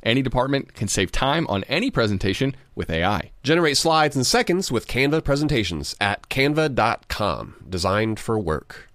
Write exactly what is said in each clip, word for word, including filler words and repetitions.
Any department can save time on any presentation with A I. Generate slides in seconds with Canva presentations at canva dot com. Designed for work.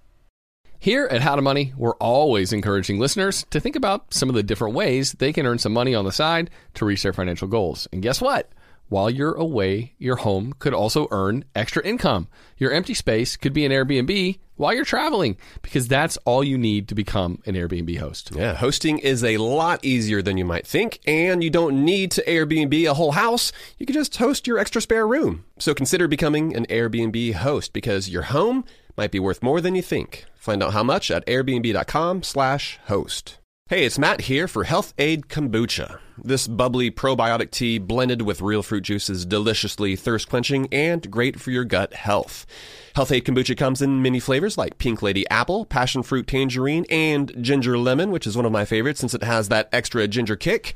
Here at How to Money, we're always encouraging listeners to think about some of the different ways they can earn some money on the side to reach their financial goals. And guess what? While you're away, your home could also earn extra income. Your empty space could be an Airbnb while you're traveling, because that's all you need to become an Airbnb host. Yeah, hosting is a lot easier than you might think, and you don't need to Airbnb a whole house. You can just host your extra spare room. So consider becoming an Airbnb host, because your home might be worth more than you think. Find out how much at airbnb dot com slash host. Hey, it's Matt here for HealthAid Kombucha. This bubbly probiotic tea blended with real fruit juice is deliciously thirst-quenching and great for your gut health. HealthAid Kombucha comes in many flavors like Pink Lady Apple, Passion Fruit Tangerine, and Ginger Lemon, which is one of my favorites since it has that extra ginger kick.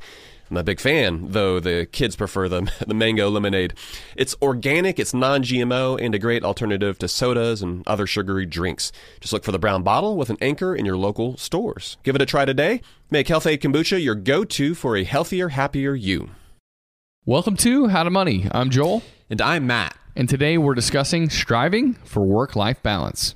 I'm a big fan, though the kids prefer the, the mango lemonade. It's organic, it's non-G M O, and a great alternative to sodas and other sugary drinks. Just look for the brown bottle with an anchor in your local stores. Give it a try today. Make HealthAid Kombucha your go-to for a healthier, happier you. Welcome to How to Money. I'm Joel. And I'm Matt. And today we're discussing striving for work-life balance.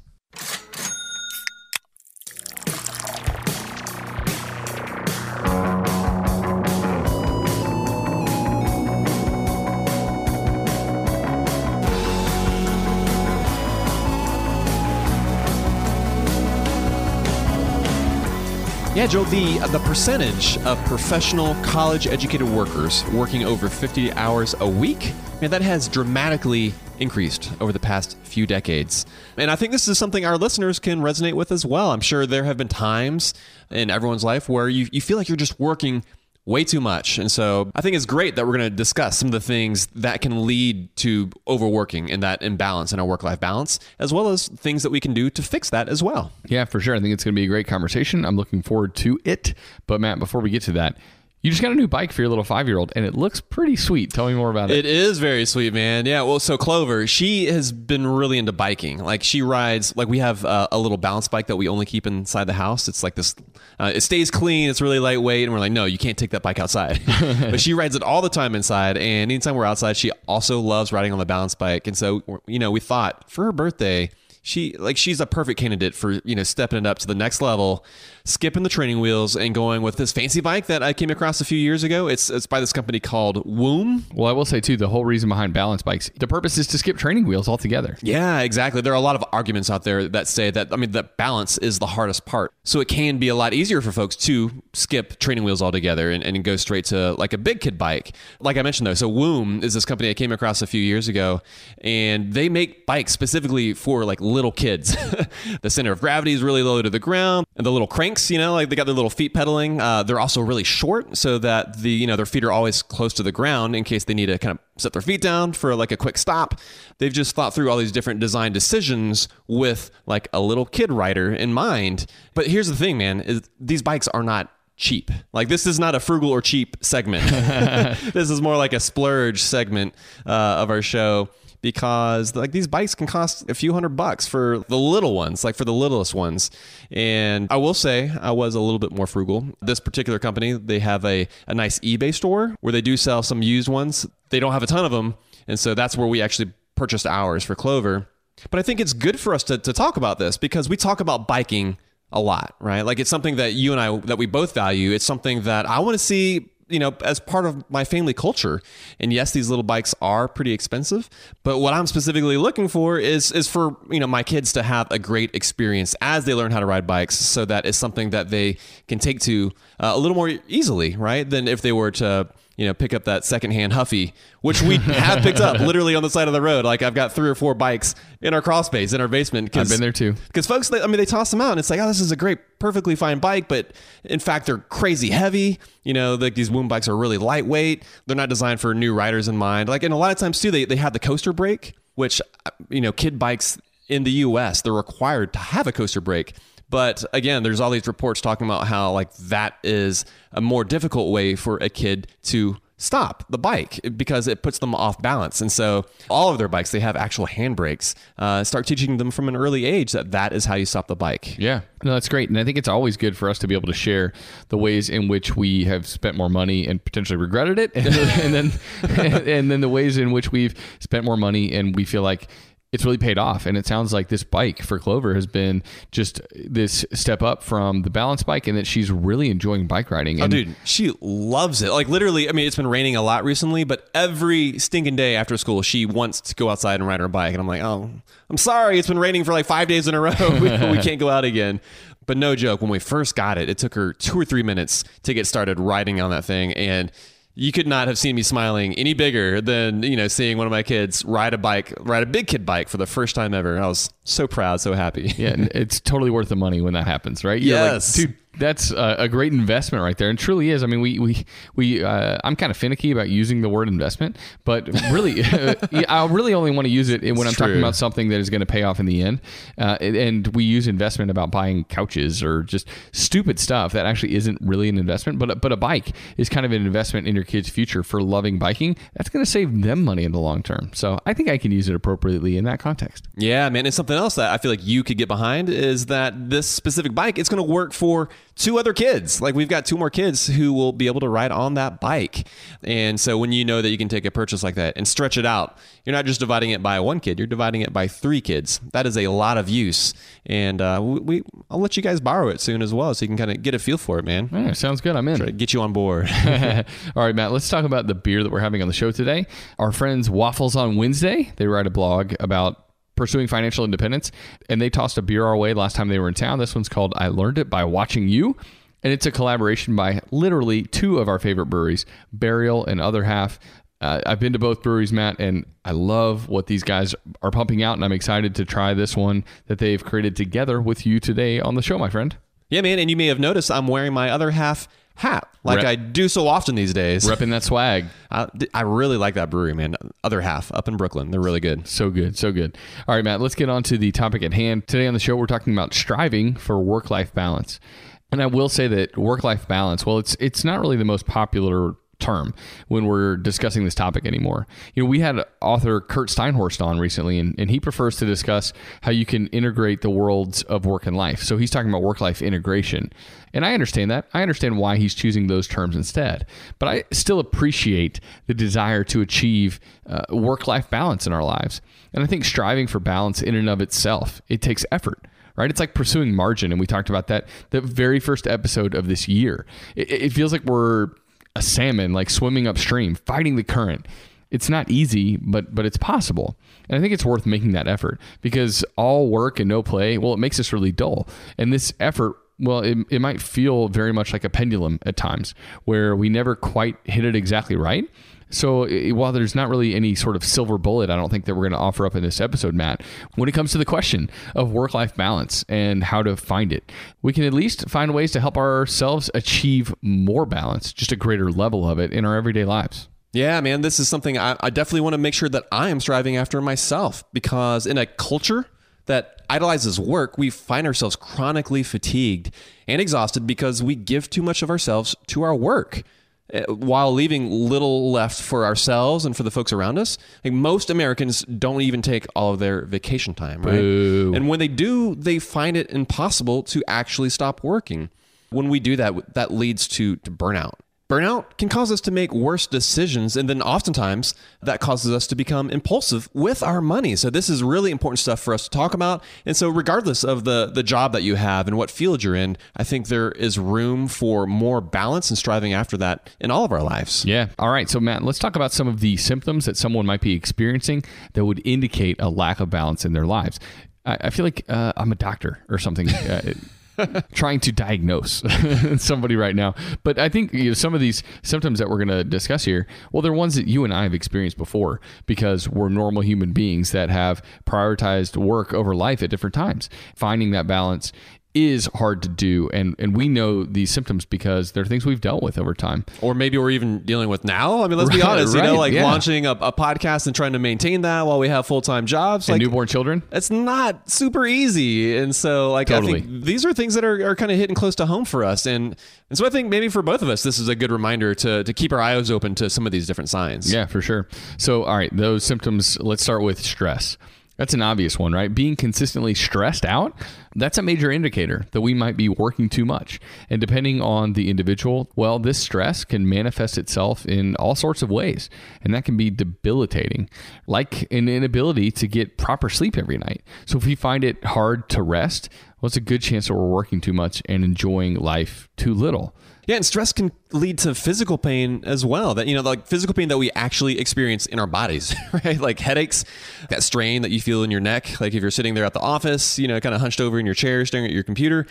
Yeah, Joe, the, the percentage of professional college-educated workers working over fifty hours a week, man, that has dramatically increased over the past few decades. And I think this is something our listeners can resonate with as well. I'm sure there have been times in everyone's life where you, you feel like you're just working way too much. And so I think it's great that we're going to discuss some of the things that can lead to overworking and that imbalance in our work-life balance, as well as things that we can do to fix that as well. Yeah, for sure. I think it's going to be a great conversation. I'm looking forward to it. But Matt, before we get to that, you just got a new bike for your little five-year-old, and it looks pretty sweet. Tell me more about it. It is very sweet, man. Yeah, well, so Clover, she has been really into biking. Like, she rides, like, we have uh, a little balance bike that we only keep inside the house. It's like this, uh, it stays clean, it's really lightweight, and we're like, no, you can't take that bike outside. But she rides it all the time inside, and anytime we're outside, she also loves riding on the balance bike. And so, you know, we thought, for her birthday, She like she's a perfect candidate for, you know, stepping it up to the next level, skipping the training wheels and going with this fancy bike that I came across a few years ago. It's it's by this company called Woom. Well, I will say, too, the whole reason behind balance bikes, the purpose is to skip training wheels altogether. Yeah, exactly. There are a lot of arguments out there that say that, I mean, that balance is the hardest part. So it can be a lot easier for folks to skip training wheels altogether and, and go straight to like a big kid bike. Like I mentioned, though, so Woom is this company I came across a few years ago, and they make bikes specifically for like little kids. The center of gravity is really low to the ground, and the little cranks, you know, like they got their little feet pedaling. Uh, they're also really short so that the, you know, their feet are always close to the ground in case they need to kind of set their feet down for like a quick stop. They've just thought through all these different design decisions with like a little kid rider in mind. But here's the thing, man, is these bikes are not cheap. Like, this is not a frugal or cheap segment. This is more like a splurge segment uh, of our show. Because like these bikes can cost a few hundred bucks for the little ones, like for the littlest ones. And I will say I was a little bit more frugal. This particular company, they have a, a nice eBay store where they do sell some used ones. They don't have a ton of them. And so that's where we actually purchased ours for Clover. But I think it's good for us to, to talk about this because we talk about biking a lot, right? Like, it's something that you and I, that we both value. It's something that I want to see you know, as part of my family culture. And yes, these little bikes are pretty expensive, but what I'm specifically looking for is, is for, you know, my kids to have a great experience as they learn how to ride bikes. So that is something that they can take to uh, a little more easily, right? Than if they were to, you know, pick up that secondhand Huffy, which we have picked up literally on the side of the road. Like I've got three or four bikes in our crawl space in our basement. I've been there too. Because folks, they, I mean, they toss them out and it's like, oh, this is a great, perfectly fine bike. But in fact, they're crazy heavy. You know, like these Woom bikes are really lightweight. They're not designed for new riders in mind. Like, and a lot of times too, they, they have the coaster brake, which, you know, kid bikes in the U S, they're required to have a coaster brake. But again, there's all these reports talking about how like that is a more difficult way for a kid to stop the bike because it puts them off balance. And so all of their bikes, they have actual handbrakes. Uh, start teaching them from an early age that that is how you stop the bike. Yeah, no, that's great. And I think it's always good for us to be able to share the ways in which we have spent more money and potentially regretted it. And then, and, then and, and then the ways in which we've spent more money and we feel like it's really paid off. And it sounds like this bike for Clover has been just this step up from the balance bike and that she's really enjoying bike riding. And oh, dude, she loves it. Like literally, I mean, it's been raining a lot recently, but every stinking day after school, she wants to go outside and ride her bike. And I'm like, oh, I'm sorry. It's been raining for like five days in a row. we, we can't go out again. But no joke, when we first got it, it took her two or three minutes to get started riding on that thing. And you could not have seen me smiling any bigger than, you know, seeing one of my kids ride a bike, ride a big kid bike for the first time ever. I was so proud, so happy. Yeah, and it's totally worth the money when that happens, right? You're yes. Like, dude, that's a, a great investment right there. And truly is. I mean, we, we, we, uh, I'm kind of finicky about using the word investment, but really, uh, I really only want to use it when it's I'm true. talking about something that is going to pay off in the end. Uh, and we use investment about buying couches or just stupid stuff that actually isn't really an investment, but, but a bike is kind of an investment in your kid's future for loving biking. That's going to save them money in the long term. So I think I can use it appropriately in that context. Yeah, man. And something else that I feel like you could get behind is that this specific bike, it's going to work for two other kids. Like we've got two more kids who will be able to ride on that bike. And so when you know that you can take a purchase like that and stretch it out, you're not just dividing it by one kid, you're dividing it by three kids. That is a lot of use. And uh, we, I'll let you guys borrow it soon as well so you can kind of get a feel for it, man. All right, sounds good. I'm in. Try to get you on board. All right, Matt, let's talk about the beer that we're having on the show today. Our friends Waffles on Wednesday, they write a blog about pursuing financial independence, and they tossed a beer our way last time they were in town. This one's called I Learned It by Watching You, and it's a collaboration by literally two of our favorite breweries, Burial and Other Half. Uh, I've been to both breweries, Matt, and I love what these guys are pumping out, and I'm excited to try this one that they've created together with you today on the show, my friend. Yeah, man, and you may have noticed I'm wearing my Other Half hat like Rep. I do so often these days. Repping that swag. I, I really like that brewery, man. Other Half up in Brooklyn. They're really good. So good. So good. All right, Matt, let's get on to the topic at hand. Today on the show, we're talking about striving for work-life balance. And I will say that work-life balance, well, it's it's not really the most popular term when we're discussing this topic anymore. You know, we had author Kurt Steinhorst on recently, and, and he prefers to discuss how you can integrate the worlds of work and life. So he's talking about work-life integration. And I understand that. I understand why he's choosing those terms instead. But I still appreciate the desire to achieve uh, work-life balance in our lives. And I think striving for balance in and of itself, it takes effort. Right? It's like pursuing margin. And we talked about that the very first episode of this year. It, it feels like we're a salmon, like swimming upstream, fighting the current. It's not easy, but but it's possible. And I think it's worth making that effort because all work and no play, well, it makes us really dull. And this effort, well, it, it might feel very much like a pendulum at times where we never quite hit it exactly right. So it, while there's not really any sort of silver bullet, I don't think that we're going to offer up in this episode, Matt, when it comes to the question of work-life balance and how to find it, we can at least find ways to help ourselves achieve more balance, just a greater level of it in our everyday lives. Yeah, man, this is something I, I definitely want to make sure that I am striving after myself, because in a culture that idolizes work, we find ourselves chronically fatigued and exhausted because we give too much of ourselves to our work, while leaving little left for ourselves and for the folks around us. Like most Americans don't even take all of their vacation time, right? Boo. And when they do, they find it impossible to actually stop working. When we do that, that leads to, to burnout. Burnout can cause us to make worse decisions, and then oftentimes that causes us to become impulsive with our money. So this is really important stuff for us to talk about. And so regardless of the, the job that you have and what field you're in, I think there is room for more balance and striving after that in all of our lives. Yeah. All right. So Matt, let's talk about some of the symptoms that someone might be experiencing that would indicate a lack of balance in their lives. I, I feel like uh, I'm a doctor or something. Uh, it, trying to diagnose somebody right now. But I think, you know, some of these symptoms that we're going to discuss here, well, they're ones that you and I have experienced before because we're normal human beings that have prioritized work over life at different times. Finding that balance is hard to do. And, and we know these symptoms because they're things we've dealt with over time. Or maybe we're even dealing with now. I mean, let's right, be honest, right, you know, like yeah. launching a, a podcast and trying to maintain that while we have full-time jobs. And like newborn children. It's not super easy. And so like, totally. I think these are things that are, are kind of hitting close to home for us. And, and so I think maybe for both of us, this is a good reminder to, to keep our eyes open to some of these different signs. Yeah, for sure. So, all right, those symptoms, let's start with stress. That's an obvious one, right? Being consistently stressed out, that's a major indicator that we might be working too much. And depending on the individual, well, this stress can manifest itself in all sorts of ways. And that can be debilitating, like an inability to get proper sleep every night. So if we find it hard to rest, well, it's a good chance that we're working too much and enjoying life too little. Yeah, and stress can lead to physical pain as well. That, you know, like physical pain that we actually experience in our bodies, right? Like headaches, that strain that you feel in your neck. Like if you're sitting there at the office, you know, kind of hunched over in your chair, staring at your computer,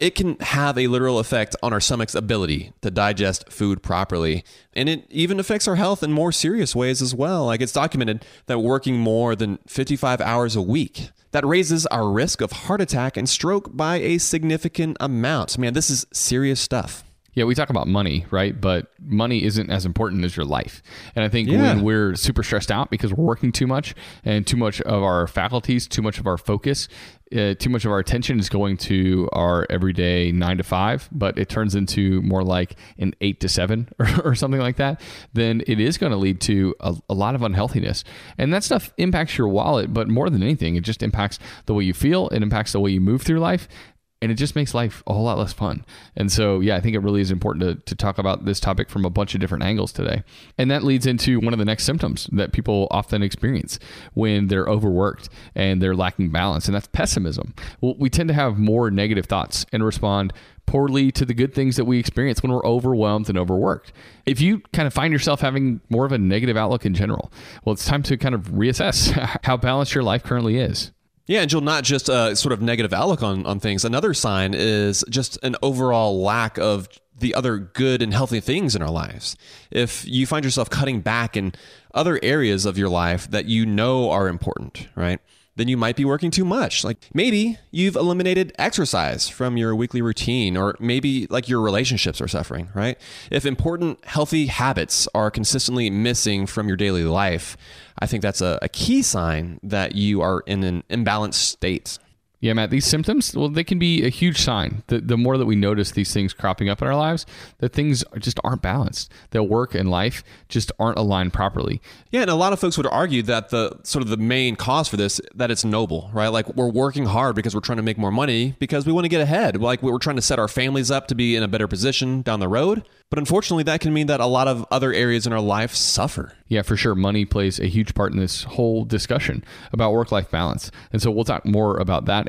it can have a literal effect on our stomach's ability to digest food properly. And it even affects our health in more serious ways as well. Like it's documented that working more than fifty-five hours a week, that raises our risk of heart attack and stroke by a significant amount. Man, this is serious stuff. Yeah, we talk about money, right? But money isn't as important as your life. And I think yeah. when we're super stressed out because we're working too much and too much of our faculties, too much of our focus, uh, too much of our attention is going to our everyday nine to five, but it turns into more like an eight to seven or, or something like that, then it is going to lead to a, a lot of unhealthiness. And that stuff impacts your wallet, but more than anything, it just impacts the way you feel. It impacts the way you move through life. And it just makes life a whole lot less fun. And so, yeah, I think it really is important to, to talk about this topic from a bunch of different angles today. And that leads into one of the next symptoms that people often experience when they're overworked and they're lacking balance, and that's pessimism. Well, we tend to have more negative thoughts and respond poorly to the good things that we experience when we're overwhelmed and overworked. If you kind of find yourself having more of a negative outlook in general, well, it's time to kind of reassess how balanced your life currently is. Yeah, and you'll not just uh, sort of negative outlook on, on things. Another sign is just an overall lack of the other good and healthy things in our lives. If you find yourself cutting back in other areas of your life that you know are important, right? Then you might be working too much. Like maybe you've eliminated exercise from your weekly routine, or maybe like your relationships are suffering, right? If important, healthy habits are consistently missing from your daily life, I think that's a, a key sign that you are in an imbalanced state. Yeah, Matt, these symptoms, well, they can be a huge sign. The, the more that we notice these things cropping up in our lives, that things just aren't balanced, that work and life just aren't aligned properly. Yeah, and a lot of folks would argue that the sort of the main cause for this, that it's noble, right? Like we're working hard because we're trying to make more money because we want to get ahead. Like we're trying to set our families up to be in a better position down the road. But unfortunately, that can mean that a lot of other areas in our life suffer. Yeah, for sure. Money plays a huge part in this whole discussion about work-life balance. And so we'll talk more about that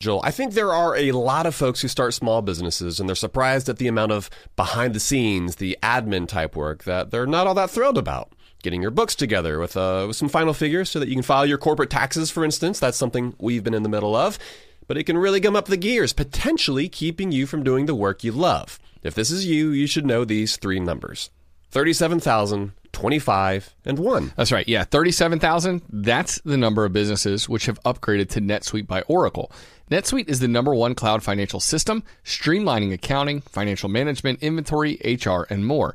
Joel, I think there are a lot of folks who start small businesses and they're surprised at the amount of behind the scenes, the admin type work that they're not all that thrilled about. Getting your books together with, uh, with some final figures so that you can file your corporate taxes, for instance. That's something we've been in the middle of. But it can really gum up the gears, potentially keeping you from doing the work you love. If this is you, you should know these three numbers. thirty-seven thousand, twenty-five, and one. That's right. Yeah, thirty-seven thousand, that's the number of businesses which have upgraded to NetSuite by Oracle. NetSuite is the number one cloud financial system, streamlining accounting, financial management, inventory, H R, and more.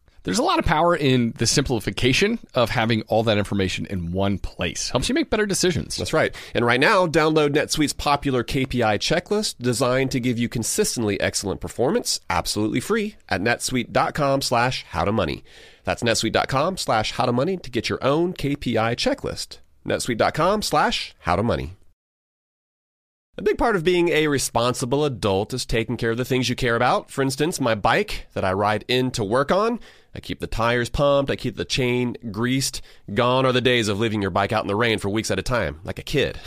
There's a lot of power in the simplification of having all that information in one place. Helps you make better decisions. That's right. And right now, download NetSuite's popular K P I checklist designed to give you consistently excellent performance, absolutely free, at netsuite.com slash howtomoney. That's netsuite.com slash howtomoney to get your own K P I checklist. netsuite.com slash howtomoney. A big part of being a responsible adult is taking care of the things you care about. For instance, my bike that I ride in to work on. I keep the tires pumped. I keep the chain greased. Gone are the days of leaving your bike out in the rain for weeks at a time, like a kid.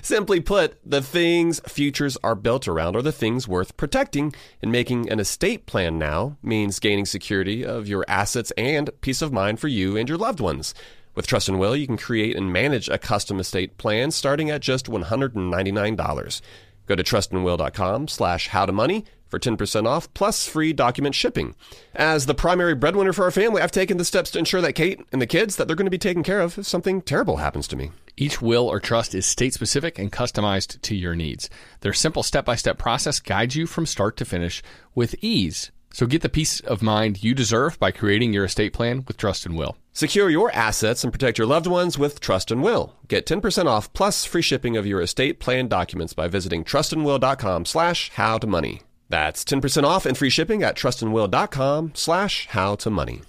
Simply put, the things futures are built around are the things worth protecting. And making an estate plan now means gaining security of your assets and peace of mind for you and your loved ones. With Trust and Will, you can create and manage a custom estate plan starting at just one hundred ninety-nine dollars. Go to trustandwill.com slash howtomoney for ten percent off plus free document shipping. As the primary breadwinner for our family, I've taken the steps to ensure that Kate and the kids, that they're going to be taken care of if something terrible happens to me. Each will or trust is state-specific and customized to your needs. Their simple step-by-step process guides you from start to finish with ease. So get the peace of mind you deserve by creating your estate plan with Trust and Will. Secure your assets and protect your loved ones with Trust and Will. Get ten percent off plus free shipping of your estate plan documents by visiting trustandwill.com slash howtomoney. That's ten percent off and free shipping at trustandwill.com slash howtomoney.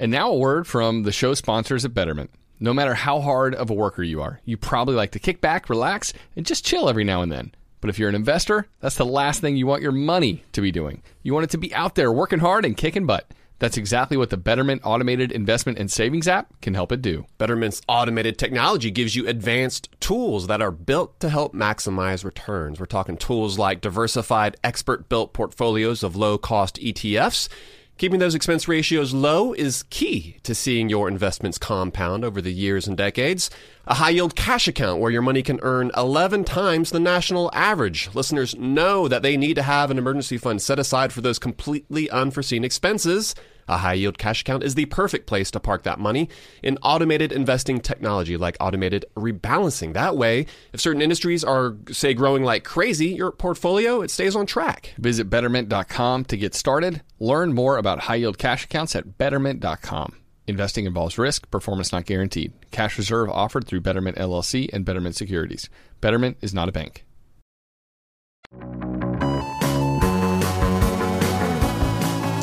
And now a word from the show sponsors at Betterment. No matter how hard of a worker you are, you probably like to kick back, relax, and just chill every now and then. But if you're an investor, that's the last thing you want your money to be doing. You want it to be out there working hard and kicking butt. That's exactly what the Betterment Automated Investment and Savings app can help it do. Betterment's automated technology gives you advanced tools that are built to help maximize returns. We're talking tools like diversified, expert-built portfolios of low-cost E T Fs. Keeping those expense ratios low is key to seeing your investments compound over the years and decades. A high-yield cash account where your money can earn eleven times the national average. Listeners know that they need to have an emergency fund set aside for those completely unforeseen expenses. A high-yield cash account is the perfect place to park that money in automated investing technology like automated rebalancing. That way, if certain industries are, say, growing like crazy, your portfolio, it stays on track. Visit Betterment dot com to get started. Learn more about high-yield cash accounts at Betterment dot com. Investing involves risk, performance not guaranteed. Cash reserve offered through Betterment L L C and Betterment Securities. Betterment is not a bank.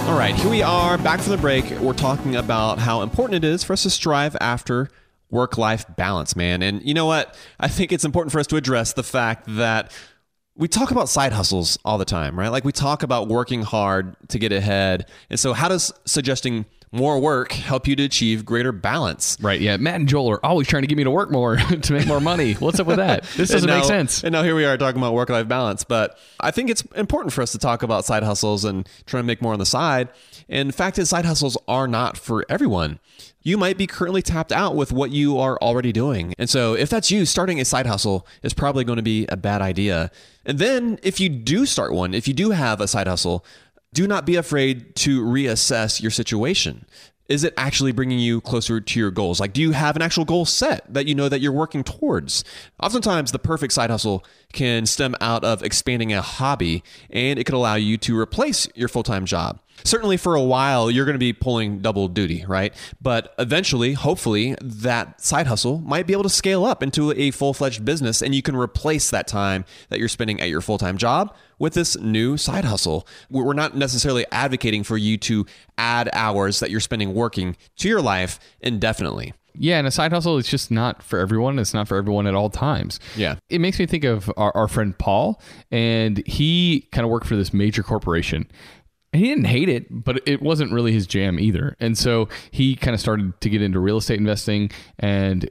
All right, here we are, back from the break. We're talking about how important it is for us to strive after work-life balance, man. And you know what? I think it's important for us to address the fact that we talk about side hustles all the time, right? Like we talk about working hard to get ahead. And so how does suggesting more work help you to achieve greater balance? Right, yeah. Matt and Joel are always trying to get me to work more to make more money. What's up with that? This doesn't now, make sense. And now here we are talking about work-life balance. But I think it's important for us to talk about side hustles and trying to make more on the side. And the fact is, side hustles are not for everyone. You might be currently tapped out with what you are already doing. And so if that's you, starting a side hustle is probably going to be a bad idea. And then if you do start one, if you do have a side hustle, do not be afraid to reassess your situation. Is it actually bringing you closer to your goals? Like, do you have an actual goal set that you know that you're working towards? Oftentimes, the perfect side hustle can stem out of expanding a hobby, and it could allow you to replace your full-time job. certainly for a while, you're going to be pulling double duty, right? But eventually, hopefully, that side hustle might be able to scale up into a full-fledged business, and you can replace that time that you're spending at your full-time job with this new side hustle. We're not necessarily advocating for you to add hours that you're spending working to your life indefinitely. Yeah, and a side hustle is just not for everyone. It's not for everyone at all times. Yeah. It makes me think of our, our friend Paul, and he kind of worked for this major corporation. He didn't hate it, but it wasn't really his jam either. And so he kind of started to get into real estate investing, and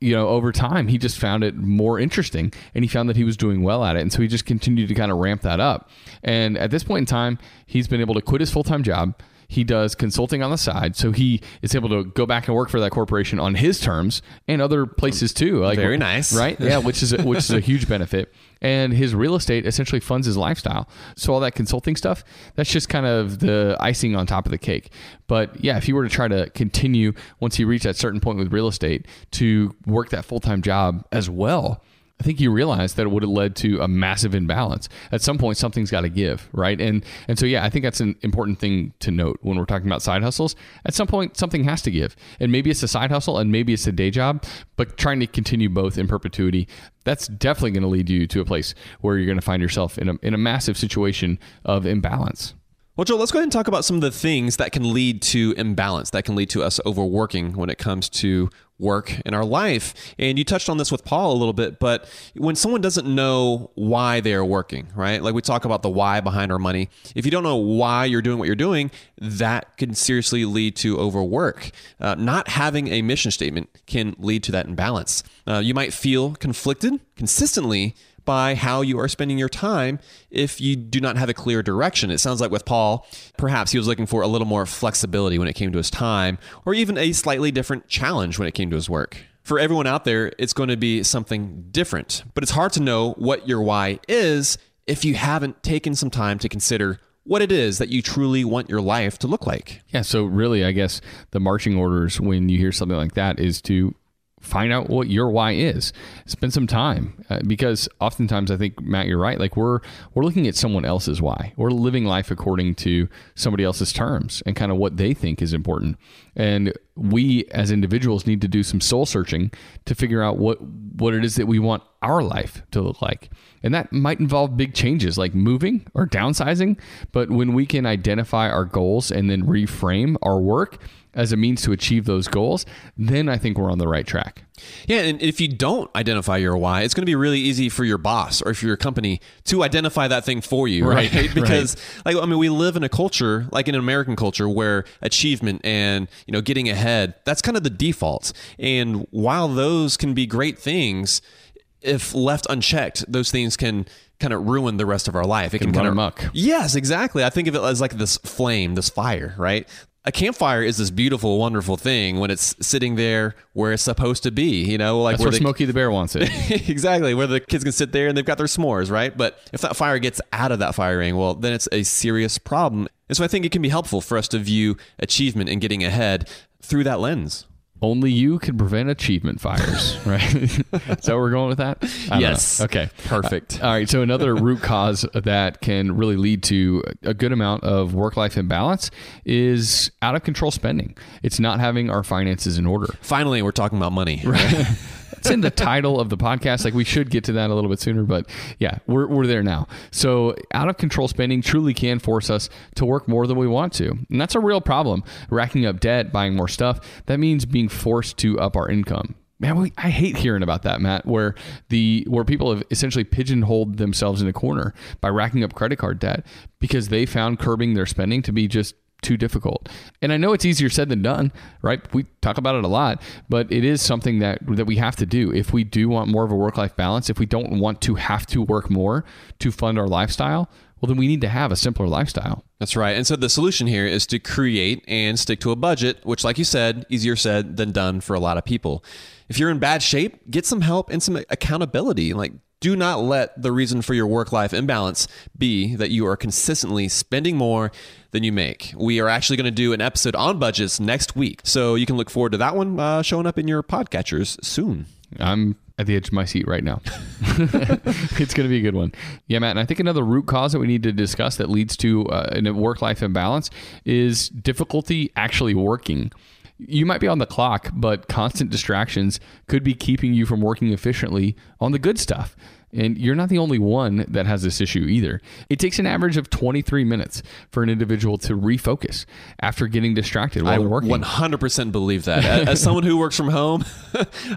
you know, over time, he just found it more interesting, and he found that he was doing well at it. And so he just continued to kind of ramp that up. And at this point in time, he's been able to quit his full-time job. He does consulting on the side. So he is able to go back and work for that corporation on his terms and other places too. Like, very nice. Right? Yeah, which is a, which is a huge benefit. And his real estate essentially funds his lifestyle. So all that consulting stuff, that's just kind of the icing on top of the cake. But yeah, if he were to try to continue once he reached that certain point with real estate to work that full-time job as well, I think you realize that it would have led to a massive imbalance. At some point, something's got to give, right? And and so, yeah, I think that's an important thing to note when we're talking about side hustles. At some point, something has to give. And maybe it's a side hustle and maybe it's a day job, but trying to continue both in perpetuity, that's definitely going to lead you to a place where you're going to find yourself in a, in a massive situation of imbalance. Well, Joel, let's go ahead and talk about some of the things that can lead to imbalance, that can lead to us overworking when it comes to work in our life. And you touched on this with Paul a little bit, but when someone doesn't know why they're working, right? Like we talk about the why behind our money. If you don't know why you're doing what you're doing, that can seriously lead to overwork. Uh, not having a mission statement can lead to that imbalance. Uh, you might feel conflicted consistently by how you are spending your time if you do not have a clear direction. It sounds like with Paul, perhaps he was looking for a little more flexibility when it came to his time, or even a slightly different challenge when it came to his work. For everyone out there, it's going to be something different, but it's hard to know what your why is if you haven't taken some time to consider what it is that you truly want your life to look like. Yeah, so really, I guess the marching orders when you hear something like that is to find out what your why is. Spend some time uh, because oftentimes I think, Matt, you're right. Like we're we're looking at someone else's why. We're living life according to somebody else's terms and kind of what they think is important. And we as individuals need to do some soul searching to figure out what what it is that we want our life to look like. And that might involve big changes like moving or downsizing. But when we can identify our goals and then reframe our work as a means to achieve those goals, then I think we're on the right track. Yeah, and if you don't identify your why, it's going to be really easy for your boss or for your company to identify that thing for you, right? right? Because, right. like, I mean, we live in a culture, like in an American culture, where achievement and, you know, getting ahead, that's kind of the default. And while those can be great things, if left unchecked, those things can kind of ruin the rest of our life. It can, can kind of muck. Yes, exactly. I think of it as like this flame, this fire, right? A campfire is this beautiful, wonderful thing when it's sitting there where it's supposed to be, you know, like that's where, where the, Smokey the Bear wants it. Exactly. Where the kids can sit there and they've got their s'mores, right? But if that fire gets out of that fire ring, well, then it's a serious problem. And so I think it can be helpful for us to view achievement and getting ahead through that lens. Only you can prevent achievement fires, right? Is that where we're going with that? I yes. Don't know. Okay. Perfect. Uh, all right. So another root cause that can really lead to a good amount of work-life imbalance is out of control spending. It's not having our finances in order. Finally, we're talking about money. Right. It's in the title of the podcast. Like we should get to that a little bit sooner, but yeah, we're we're there now. So out of control spending truly can force us to work more than we want to. And that's a real problem. Racking up debt, buying more stuff. That means being forced to up our income. Man, we, I hate hearing about that, Matt, where the where people have essentially pigeonholed themselves in a corner by racking up credit card debt because they found curbing their spending to be just too difficult. And I know it's easier said than done, right? We talk about it a lot, but it is something that that we have to do. If we do want more of a work-life balance, if we don't want to have to work more to fund our lifestyle, well, then we need to have a simpler lifestyle. That's right. And so the solution here is to create and stick to a budget, which like you said, easier said than done for a lot of people. If you're in bad shape, get some help and some accountability. Like, do not let the reason for your work-life imbalance be that you are consistently spending more than you make. We are actually going to do an episode on budgets next week, so you can look forward to that one uh, showing up in your podcatchers soon. I'm at the edge of my seat right now. It's going to be a good one. Yeah, Matt. And I think another root cause that we need to discuss that leads to uh, a work-life imbalance is difficulty actually working. You might be on the clock, but constant distractions could be keeping you from working efficiently on the good stuff. And you're not the only one that has this issue either. It takes an average of twenty-three minutes for an individual to refocus after getting distracted while I working. I one hundred percent believe that. As someone who works from home,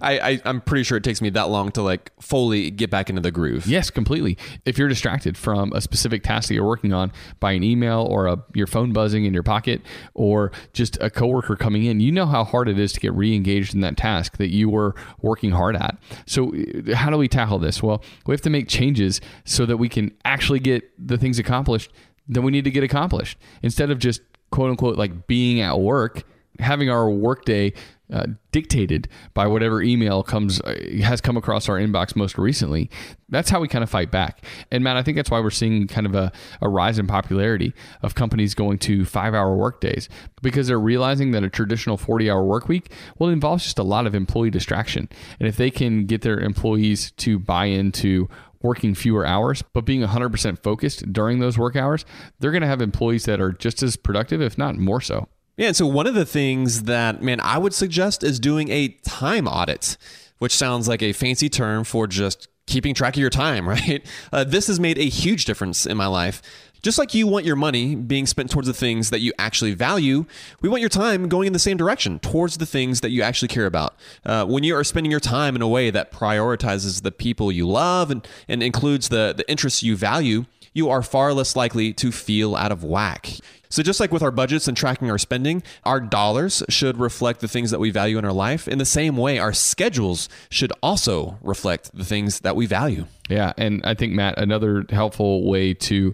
I, I, I'm pretty sure it takes me that long to like fully get back into the groove. Yes, completely. If you're distracted from a specific task that you're working on by an email or a, your phone buzzing in your pocket or just a coworker coming in, you know how hard it is to get re-engaged in that task that you were working hard at. So how do we tackle this? Well, we have to make changes so that we can actually get the things accomplished that we need to get accomplished. Instead of just quote unquote, like being at work, having our workday uh, dictated by whatever email comes, uh, has come across our inbox most recently. That's how we kind of fight back. And Matt, I think that's why we're seeing kind of a, a rise in popularity of companies going to five hour work days, because they're realizing that a traditional forty hour work week, well, it involves just a lot of employee distraction. And if they can get their employees to buy into working fewer hours, but being one hundred percent focused during those work hours, they're going to have employees that are just as productive, if not more so. Yeah, and so one of the things that, man, I would suggest is doing a time audit, which sounds like a fancy term for just keeping track of your time, right? Uh, this has made a huge difference in my life. Just like you want your money being spent towards the things that you actually value, we want your time going in the same direction towards the things that you actually care about. Uh, when you are spending your time in a way that prioritizes the people you love and, and includes the, the interests you value, you are far less likely to feel out of whack. So just like with our budgets and tracking our spending, our dollars should reflect the things that we value in our life. In the same way, our schedules should also reflect the things that we value. Yeah. And I think, Matt, another helpful way to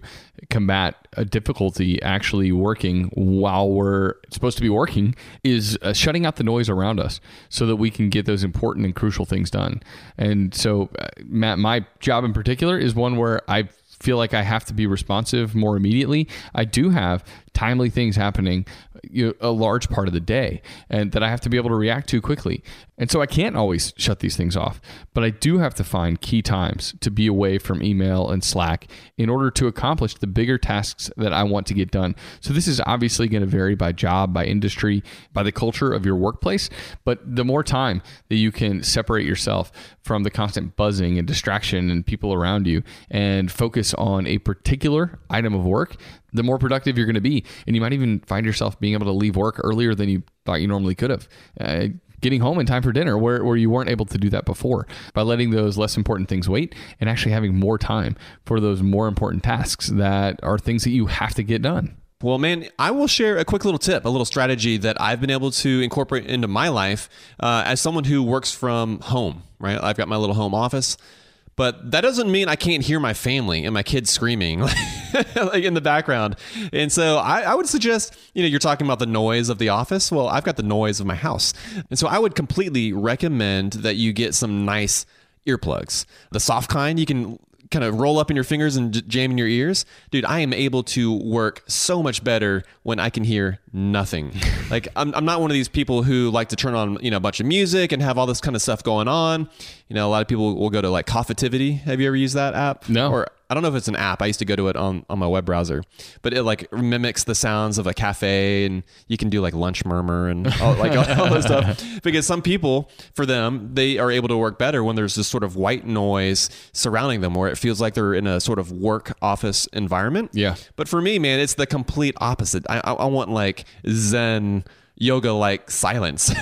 combat a difficulty actually working while we're supposed to be working is uh, shutting out the noise around us so that we can get those important and crucial things done. And so, uh, Matt, my job in particular is one where I've feel like I have to be responsive more immediately. I do have timely things happening, you know, a large part of the day, and that I have to be able to react to quickly. And so I can't always shut these things off, but I do have to find key times to be away from email and Slack in order to accomplish the bigger tasks that I want to get done. So this is obviously going to vary by job, by industry, by the culture of your workplace. But the more time that you can separate yourself from the constant buzzing and distraction and people around you and focus on a particular item of work, the more productive you're going to be. And you might even find yourself being able to leave work earlier than you thought you normally could have. Uh, getting home in time for dinner where, where you weren't able to do that before by letting those less important things wait and actually having more time for those more important tasks that are things that you have to get done. Well, man, I will share a quick little tip, a little strategy that I've been able to incorporate into my life uh, as someone who works from home, right? I've got my little home office. But that doesn't mean I can't hear my family and my kids screaming like in the background. And so I, I would suggest, you know, you're talking about the noise of the office. Well, I've got the noise of my house. And so I would completely recommend that you get some nice earplugs. The soft kind, you can kind of roll up in your fingers and j- jam in your ears. Dude, I am able to work so much better when I can hear nothing. Like I'm, I'm not one of these people who like to turn on, you know, a bunch of music and have all this kind of stuff going on. You know, a lot of people will go to like Coffitivity. Have you ever used that app? No. Or I don't know if it's an app. I used to go to it on, on my web browser, but it like mimics the sounds of a cafe and you can do like lunch murmur and all, like all, all that stuff. Because some people, for them, they are able to work better when there's this sort of white noise surrounding them where it feels like they're in a sort of work office environment. Yeah. But for me, man, it's the complete opposite. I, I, I want like Zen yoga like silence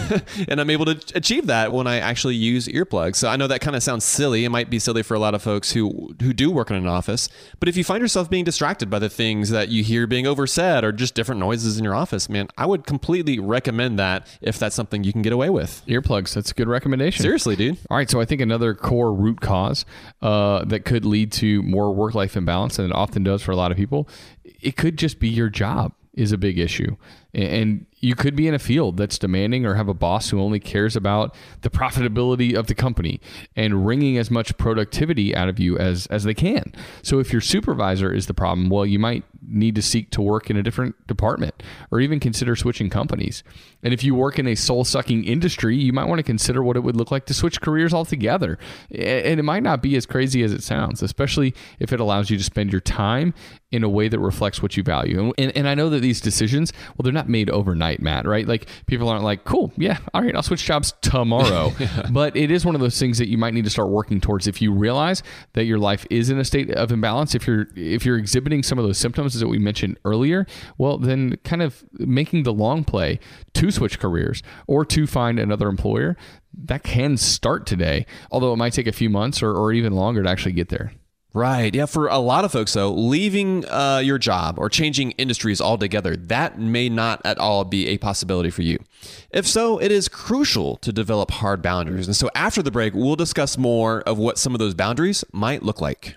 and I'm able to achieve that when I actually use earplugs. So I know that kind of sounds silly. It might be silly for a lot of folks who who do work in an office, but if you find yourself being distracted by the things that you hear being oversaid or just different noises in your office, man, I would completely recommend that if that's something you can get away with. Earplugs, that's a good recommendation. Seriously, dude. All right, so I think another core root cause uh, that could lead to more work-life imbalance, and it often does for a lot of people, it could just be your job is a big issue. And you could be in a field that's demanding or have a boss who only cares about the profitability of the company and wringing as much productivity out of you as, as they can. So if your supervisor is the problem, well, you might need to seek to work in a different department or even consider switching companies. And if you work in a soul-sucking industry, you might want to consider what it would look like to switch careers altogether. And it might not be as crazy as it sounds, especially if it allows you to spend your time in a way that reflects what you value. And, and, and I know that these decisions, well, they're not made overnight, Matt, right? Like people aren't like, cool, yeah, all right, I'll switch jobs tomorrow. Yeah. But it is one of those things that you might need to start working towards if you realize that your life is in a state of imbalance. If you're if you're exhibiting some of those symptoms that we mentioned earlier, well, then kind of making the long play to switch careers or to find another employer, that can start today, although it might take a few months or, or even longer to actually get there. Right. Yeah. For a lot of folks, though, leaving uh, your job or changing industries altogether, that may not at all be a possibility for you. If so, it is crucial to develop hard boundaries. And so after the break, we'll discuss more of what some of those boundaries might look like.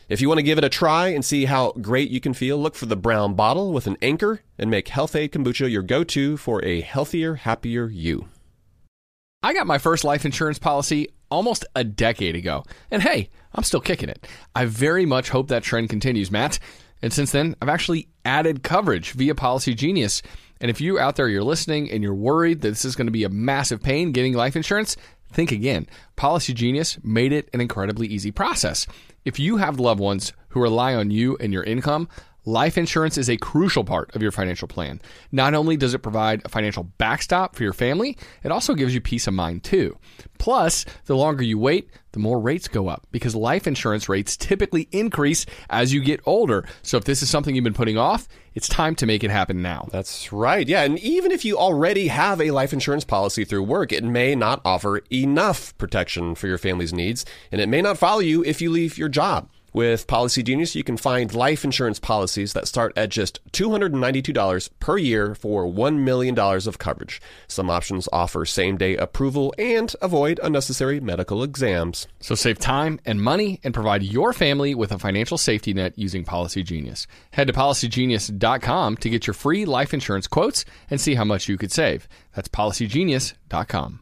If you want to give it a try and see how great you can feel, look for the brown bottle with an anchor and make HealthAid Kombucha your go-to for a healthier, happier you. I got my first life insurance policy almost a decade ago, and hey, I'm still kicking it. I very much hope that trend continues, Matt. And since then, I've actually added coverage via Policy Genius. And if you out there, you're listening and you're worried that this is going to be a massive pain getting life insurance, think again. Policy Genius made it an incredibly easy process. If you have loved ones who rely on you and your income, life insurance is a crucial part of your financial plan. Not only does it provide a financial backstop for your family, it also gives you peace of mind too. Plus, the longer you wait, the more rates go up because life insurance rates typically increase as you get older. So if this is something you've been putting off, it's time to make it happen now. That's right. Yeah. And even if you already have a life insurance policy through work, it may not offer enough protection for your family's needs, and it may not follow you if you leave your job. With Policy Genius, you can find life insurance policies that start at just two hundred ninety-two dollars per year for one million dollars of coverage. Some options offer same-day approval and avoid unnecessary medical exams. So save time and money and provide your family with a financial safety net using Policy Genius. Head to policy genius dot com to get your free life insurance quotes and see how much you could save. That's policy genius dot com.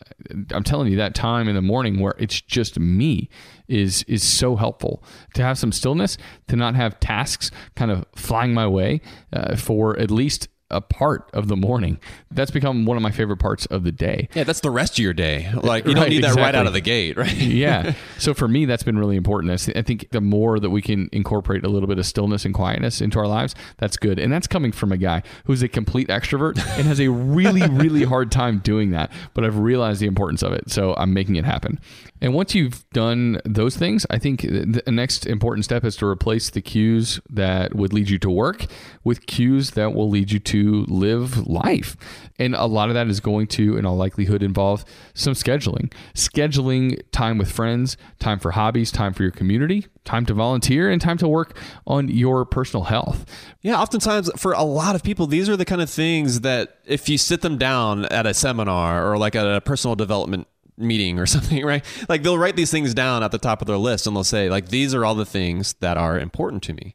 I'm telling you, that time in the morning where it's just me is is so helpful to have some stillness, to not have tasks kind of flying my way uh, for at least a part of the morning. That's become one of my favorite parts of the day. Yeah, that's the rest of your day. Like, you don't right, need that exactly. right out of the gate, right? Yeah. So for me, that's been really important. I think the more that we can incorporate a little bit of stillness and quietness into our lives, that's good. And that's coming from a guy who's a complete extrovert and has a really, really hard time doing that. But I've realized the importance of it. So I'm making it happen. And once you've done those things, I think the next important step is to replace the cues that would lead you to work with cues that will lead you to live life. And a lot of that is going to, in all likelihood, involve some scheduling. Scheduling time with friends, time for hobbies, time for your community, time to volunteer, and time to work on your personal health. Yeah, oftentimes for a lot of people, these are the kind of things that if you sit them down at a seminar or like at a personal development meeting or something, right? Like they'll write these things down at the top of their list and they'll say like, these are all the things that are important to me.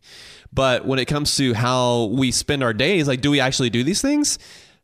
But when it comes to how we spend our days, like, do we actually do these things?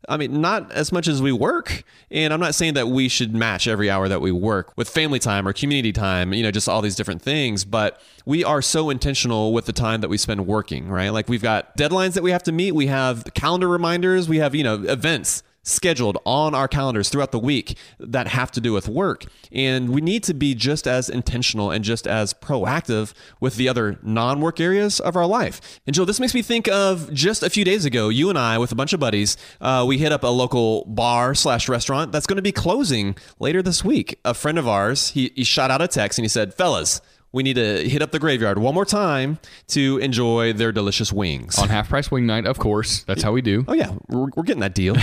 I mean, not as much as we work. And I'm not saying that we should match every hour that we work with family time or community time, you know, just all these different things. But we are so intentional with the time that we spend working, right? Like we've got deadlines that we have to meet. We have calendar reminders. We have, you know, events scheduled on our calendars throughout the week that have to do with work. And we need to be just as intentional and just as proactive with the other non-work areas of our life. And Joe, this makes me think of just a few days ago, you and I, with a bunch of buddies, uh, we hit up a local bar slash restaurant that's going to be closing later this week. A friend of ours, he, he shot out a text and he said, fellas, we need to hit up the Graveyard one more time to enjoy their delicious wings. On half price wing night, of course. That's how we do. Oh, yeah. We're, we're getting that deal.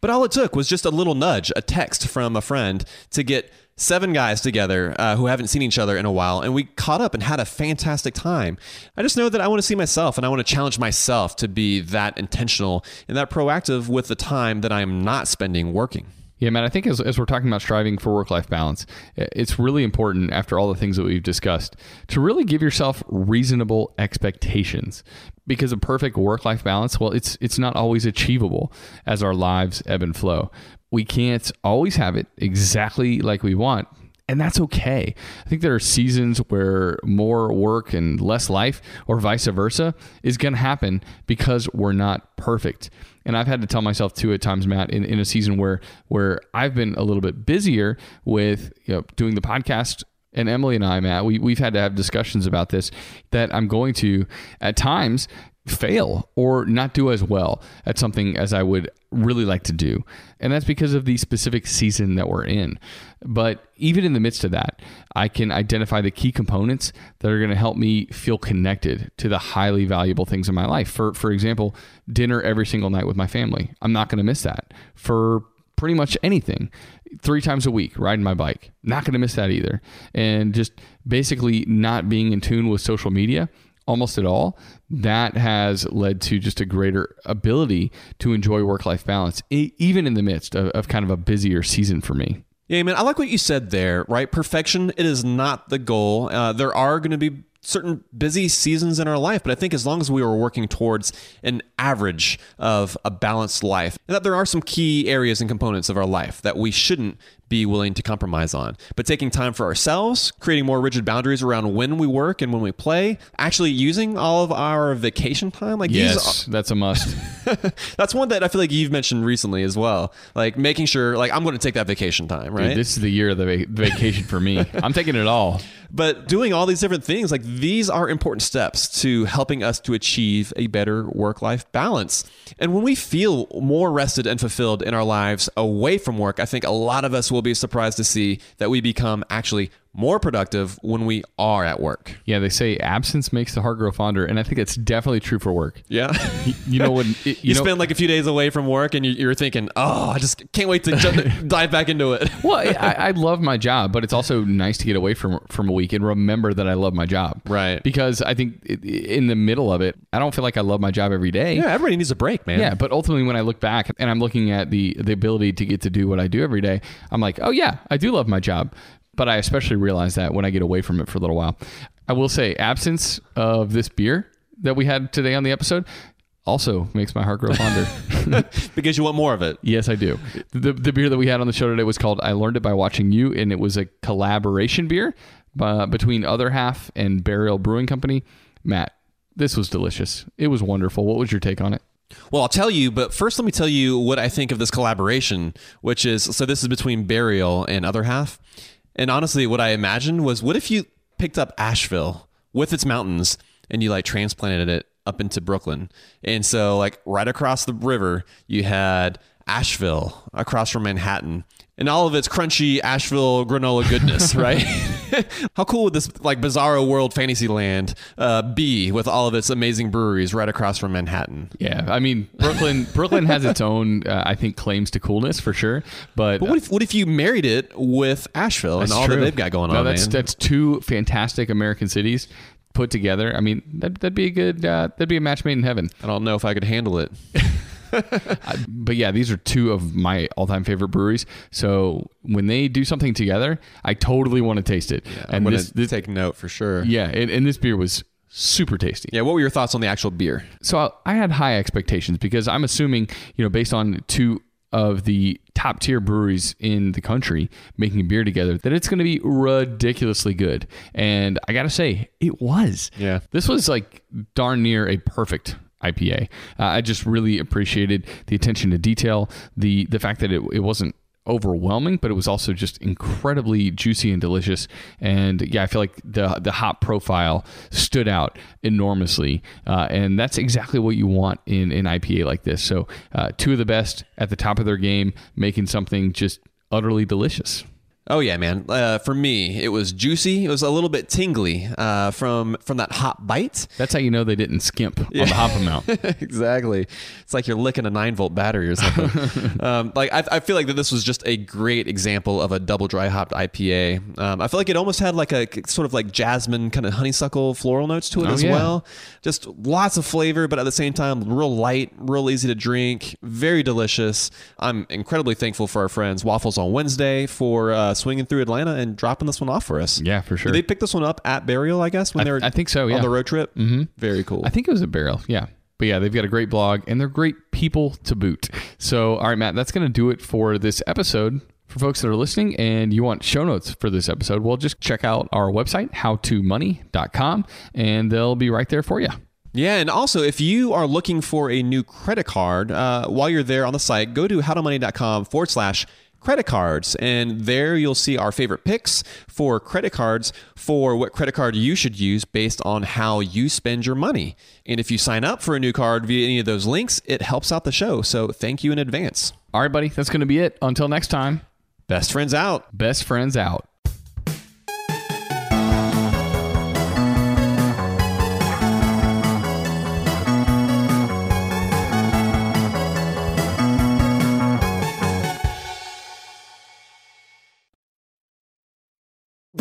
But all it took was just a little nudge, a text from a friend to get seven guys together uh, who haven't seen each other in a while. And we caught up and had a fantastic time. I just know that I want to see myself and I want to challenge myself to be that intentional and that proactive with the time that I am not spending working. Yeah, man, I think as, as we're talking about striving for work-life balance, it's really important after all the things that we've discussed to really give yourself reasonable expectations, because a perfect work-life balance, well, it's it's not always achievable as our lives ebb and flow. We can't always have it exactly like we want. And that's okay. I think there are seasons where more work and less life, or vice versa, is going to happen because we're not perfect. And I've had to tell myself too at times, Matt, in, in a season where where I've been a little bit busier with, you know, doing the podcast. And Emily and I, Matt, we, we've had to have discussions about this, that I'm going to, at times, fail or not do as well at something as I would really like to do. And that's because of the specific season that we're in. But even in the midst of that, I can identify the key components that are going to help me feel connected to the highly valuable things in my life. For, for example, dinner every single night with my family. I'm not going to miss that. For pretty much anything. Three times a week, riding my bike. Not going to miss that either. And just basically not being in tune with social media almost at all, that has led to just a greater ability to enjoy work-life balance, e- even in the midst of, of kind of a busier season for me. Yeah, man, I like what you said there, right? Perfection, it is not the goal. Uh, there are going to be certain busy seasons in our life, but I think as long as we were working towards an average of a balanced life, and that there are some key areas and components of our life that we shouldn't be willing to compromise on. But taking time for ourselves, creating more rigid boundaries around when we work and when we play, actually using all of our vacation time. Like yes, these are, that's a must. That's one that I feel like you've mentioned recently as well. Like making sure, like I'm going to take that vacation time, right? Dude, this is the year of the va- vacation for me. I'm taking it all. But doing all these different things, like these are important steps to helping us to achieve a better work-life balance. And when we feel more rested and fulfilled in our lives away from work, I think a lot of us will be surprised to see that we become actually more productive when we are at work. Yeah, they say absence makes the heart grow fonder, and I think that's definitely true for work. Yeah, you, you know when it, you, you know, spend like a few days away from work, and you, you're thinking, "Oh, I just can't wait to jump, dive back into it." Well, I, I love my job, but it's also nice to get away from from a week and remember that I love my job, right? Because I think it, in the middle of it, I don't feel like I love my job every day. Yeah, everybody needs a break, man. Yeah, but ultimately, when I look back and I'm looking at the the ability to get to do what I do every day, I'm like, "Oh yeah, I do love my job." But I especially realize that when I get away from it for a little while. I will say absence of this beer that we had today on the episode also makes my heart grow fonder. Because you want more of it. Yes, I do. The, the beer that we had on the show today was called I Learned It by Watching You, and it was a collaboration beer uh, between Other Half and Burial Brewing Company. Matt, this was delicious. It was wonderful. What was your take on it? Well, I'll tell you, but first let me tell you what I think of this collaboration, which is, so this is between Burial and Other Half. And honestly, what I imagined was, what if you picked up Asheville with its mountains and you like transplanted it up into Brooklyn? And so like right across the river, you had Asheville across from Manhattan and all of its crunchy Asheville granola goodness, right? How cool would this like bizarro world fantasy land uh, be with all of its amazing breweries right across from Manhattan? Yeah, I mean, Brooklyn Brooklyn has its own, uh, I think, claims to coolness for sure. But, but what, if, what if you married it with Asheville and all true. that they've got going no, on? That's, man. that's two fantastic American cities put together. I mean, that'd, that'd be a good, uh, that'd be a match made in heaven. I don't know if I could handle it. But yeah, these are two of my all-time favorite breweries. So when they do something together, I totally want to taste it. Yeah, and I'm this, this take note for sure. Yeah, and, and this beer was super tasty. Yeah, what were your thoughts on the actual beer? So I had high expectations because I'm assuming, you know, based on two of the top tier breweries in the country making beer together, that it's going to be ridiculously good. And I got to say, it was. Yeah, this was like darn near a perfect I P A. Uh, I just really appreciated the attention to detail, the the fact that it, it wasn't overwhelming, but it was also just incredibly juicy and delicious. And yeah, I feel like the the hop profile stood out enormously. Uh, and that's exactly what you want in an I P A like this. So uh, two of the best at the top of their game, making something just utterly delicious. Oh yeah, man. Uh, for me, it was juicy. It was a little bit tingly uh, from from that hop bite. That's how you know they didn't skimp yeah. on the hop amount. Exactly. It's like you're licking a nine volt battery or something. um, like I, I feel like that this was just a great example of a double dry hopped I P A. Um, I feel like it almost had like a sort of like jasmine kind of honeysuckle floral notes to it oh, as yeah. well. Just lots of flavor, but at the same time, real light, real easy to drink, very delicious. I'm incredibly thankful for our friends Waffles on Wednesday for. Uh, swinging through Atlanta and dropping this one off for us. Yeah, for sure. Did they pick this one up at Burial, I guess, when I, they were I think so, yeah. on the road trip? Mm-hmm. Very cool. I think it was at Burial, yeah. But yeah, they've got a great blog, and they're great people to boot. So, all right, Matt, that's going to do it for this episode. For folks that are listening and you want show notes for this episode, well, just check out our website, how to money dot com, and they'll be right there for you. Yeah, and also, if you are looking for a new credit card, uh, while you're there on the site, go to howtomoney.com forward slash credit cards. And there you'll see our favorite picks for credit cards, for what credit card you should use based on how you spend your money. And if you sign up for a new card via any of those links, it helps out the show. So thank you in advance. All right, buddy. That's going to be it. Until next time. Best friends out. Best friends out.